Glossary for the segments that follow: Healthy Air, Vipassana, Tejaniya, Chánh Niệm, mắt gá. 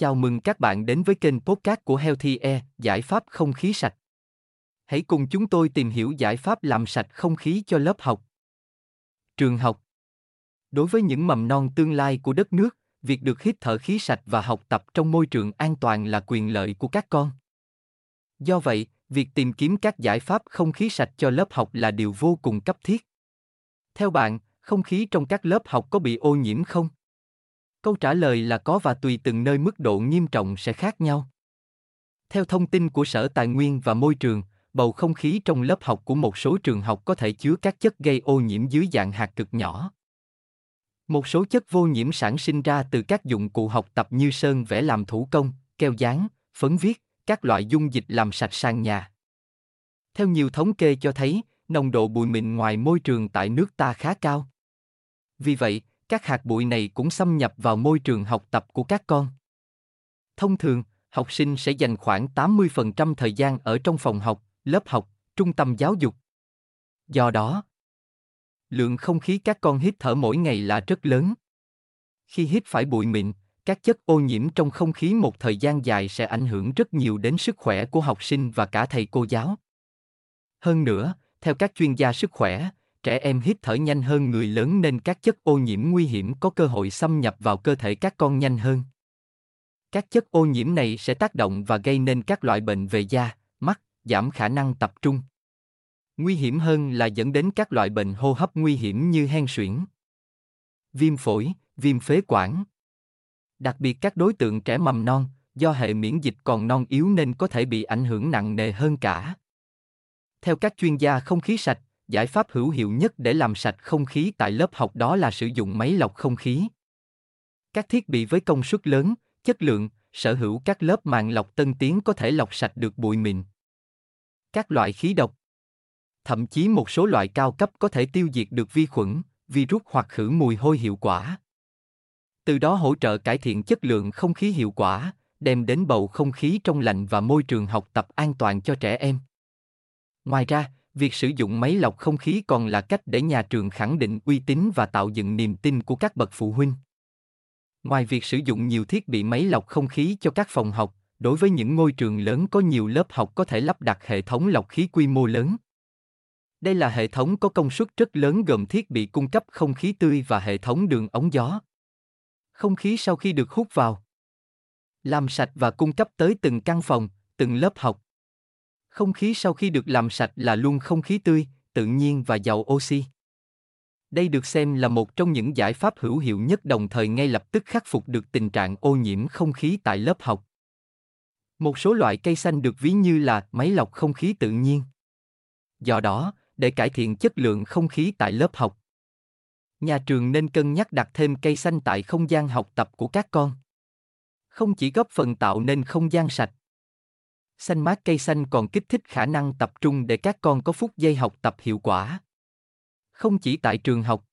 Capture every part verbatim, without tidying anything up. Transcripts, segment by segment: Chào mừng các bạn đến với kênh podcast của Healthy Air, giải pháp không khí sạch. Hãy cùng chúng tôi tìm hiểu giải pháp làm sạch không khí cho lớp học, trường học. Đối với những mầm non tương lai của đất nước, việc được hít thở khí sạch và học tập trong môi trường an toàn là quyền lợi của các con. Do vậy, việc tìm kiếm các giải pháp không khí sạch cho lớp học là điều vô cùng cấp thiết. Theo bạn, không khí trong các lớp học có bị ô nhiễm không? Câu trả lời là có, và tùy từng nơi mức độ nghiêm trọng sẽ khác nhau. Theo thông tin của Sở Tài nguyên và Môi trường, bầu không khí trong lớp học của một số trường học có thể chứa các chất gây ô nhiễm dưới dạng hạt cực nhỏ. Một số chất vô nhiễm sản sinh ra từ các dụng cụ học tập như sơn vẽ làm thủ công, keo dán, phấn viết, các loại dung dịch làm sạch sàn nhà. Theo nhiều thống kê cho thấy, nồng độ bụi mịn ngoài môi trường tại nước ta khá cao. Vì vậy, các hạt bụi này cũng xâm nhập vào môi trường học tập của các con. Thông thường, học sinh sẽ dành khoảng tám mươi phần trăm thời gian ở trong phòng học, lớp học, trung tâm giáo dục. Do đó, lượng không khí các con hít thở mỗi ngày là rất lớn. Khi hít phải bụi mịn, các chất ô nhiễm trong không khí một thời gian dài sẽ ảnh hưởng rất nhiều đến sức khỏe của học sinh và cả thầy cô giáo. Hơn nữa, theo các chuyên gia sức khỏe, trẻ em hít thở nhanh hơn người lớn nên các chất ô nhiễm nguy hiểm có cơ hội xâm nhập vào cơ thể các con nhanh hơn. Các chất ô nhiễm này sẽ tác động và gây nên các loại bệnh về da, mắt, giảm khả năng tập trung. Nguy hiểm hơn là dẫn đến các loại bệnh hô hấp nguy hiểm như hen suyễn, viêm phổi, viêm phế quản. Đặc biệt các đối tượng trẻ mầm non, do hệ miễn dịch còn non yếu nên có thể bị ảnh hưởng nặng nề hơn cả. Theo các chuyên gia không khí sạch, giải pháp hữu hiệu nhất để làm sạch không khí tại lớp học đó là sử dụng máy lọc không khí. Các thiết bị với công suất lớn, chất lượng, sở hữu các lớp màng lọc tân tiến có thể lọc sạch được bụi mịn, các loại khí độc. Thậm chí một số loại cao cấp có thể tiêu diệt được vi khuẩn, virus hoặc khử mùi hôi hiệu quả. Từ đó hỗ trợ cải thiện chất lượng không khí hiệu quả, đem đến bầu không khí trong lành và môi trường học tập an toàn cho trẻ em. Ngoài ra, việc sử dụng máy lọc không khí còn là cách để nhà trường khẳng định uy tín và tạo dựng niềm tin của các bậc phụ huynh. Ngoài việc sử dụng nhiều thiết bị máy lọc không khí cho các phòng học, đối với những ngôi trường lớn có nhiều lớp học có thể lắp đặt hệ thống lọc khí quy mô lớn. Đây là hệ thống có công suất rất lớn gồm thiết bị cung cấp không khí tươi và hệ thống đường ống gió. Không khí sau khi được hút vào, làm sạch và cung cấp tới từng căn phòng, từng lớp học. Không khí sau khi được làm sạch là luôn không khí tươi, tự nhiên và giàu oxy. Đây được xem là một trong những giải pháp hữu hiệu nhất, đồng thời ngay lập tức khắc phục được tình trạng ô nhiễm không khí tại lớp học. Một số loại cây xanh được ví như là máy lọc không khí tự nhiên. Do đó, để cải thiện chất lượng không khí tại lớp học, nhà trường nên cân nhắc đặt thêm cây xanh tại không gian học tập của các con. Không chỉ góp phần tạo nên không gian sạch, xanh mát, cây xanh còn kích thích khả năng tập trung để các con có phút giây học tập hiệu quả. Không chỉ tại trường học,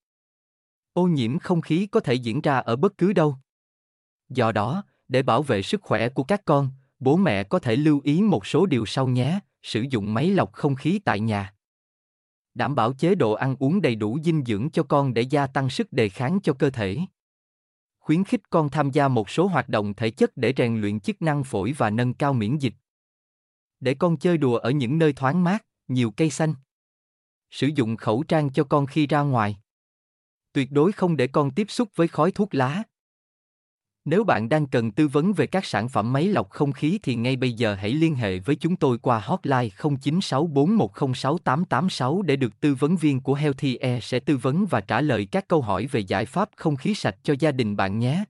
ô nhiễm không khí có thể diễn ra ở bất cứ đâu. Do đó, để bảo vệ sức khỏe của các con, bố mẹ có thể lưu ý một số điều sau nhé. Sử dụng máy lọc không khí tại nhà. Đảm bảo chế độ ăn uống đầy đủ dinh dưỡng cho con để gia tăng sức đề kháng cho cơ thể. Khuyến khích con tham gia một số hoạt động thể chất để rèn luyện chức năng phổi và nâng cao miễn dịch. Để con chơi đùa ở những nơi thoáng mát, nhiều cây xanh. Sử dụng khẩu trang cho con khi ra ngoài. Tuyệt đối không để con tiếp xúc với khói thuốc lá. Nếu bạn đang cần tư vấn về các sản phẩm máy lọc không khí thì ngay bây giờ hãy liên hệ với chúng tôi qua hotline không chín sáu bốn một không sáu tám tám sáu để được tư vấn viên của Healthy Air sẽ tư vấn và trả lời các câu hỏi về giải pháp không khí sạch cho gia đình bạn nhé.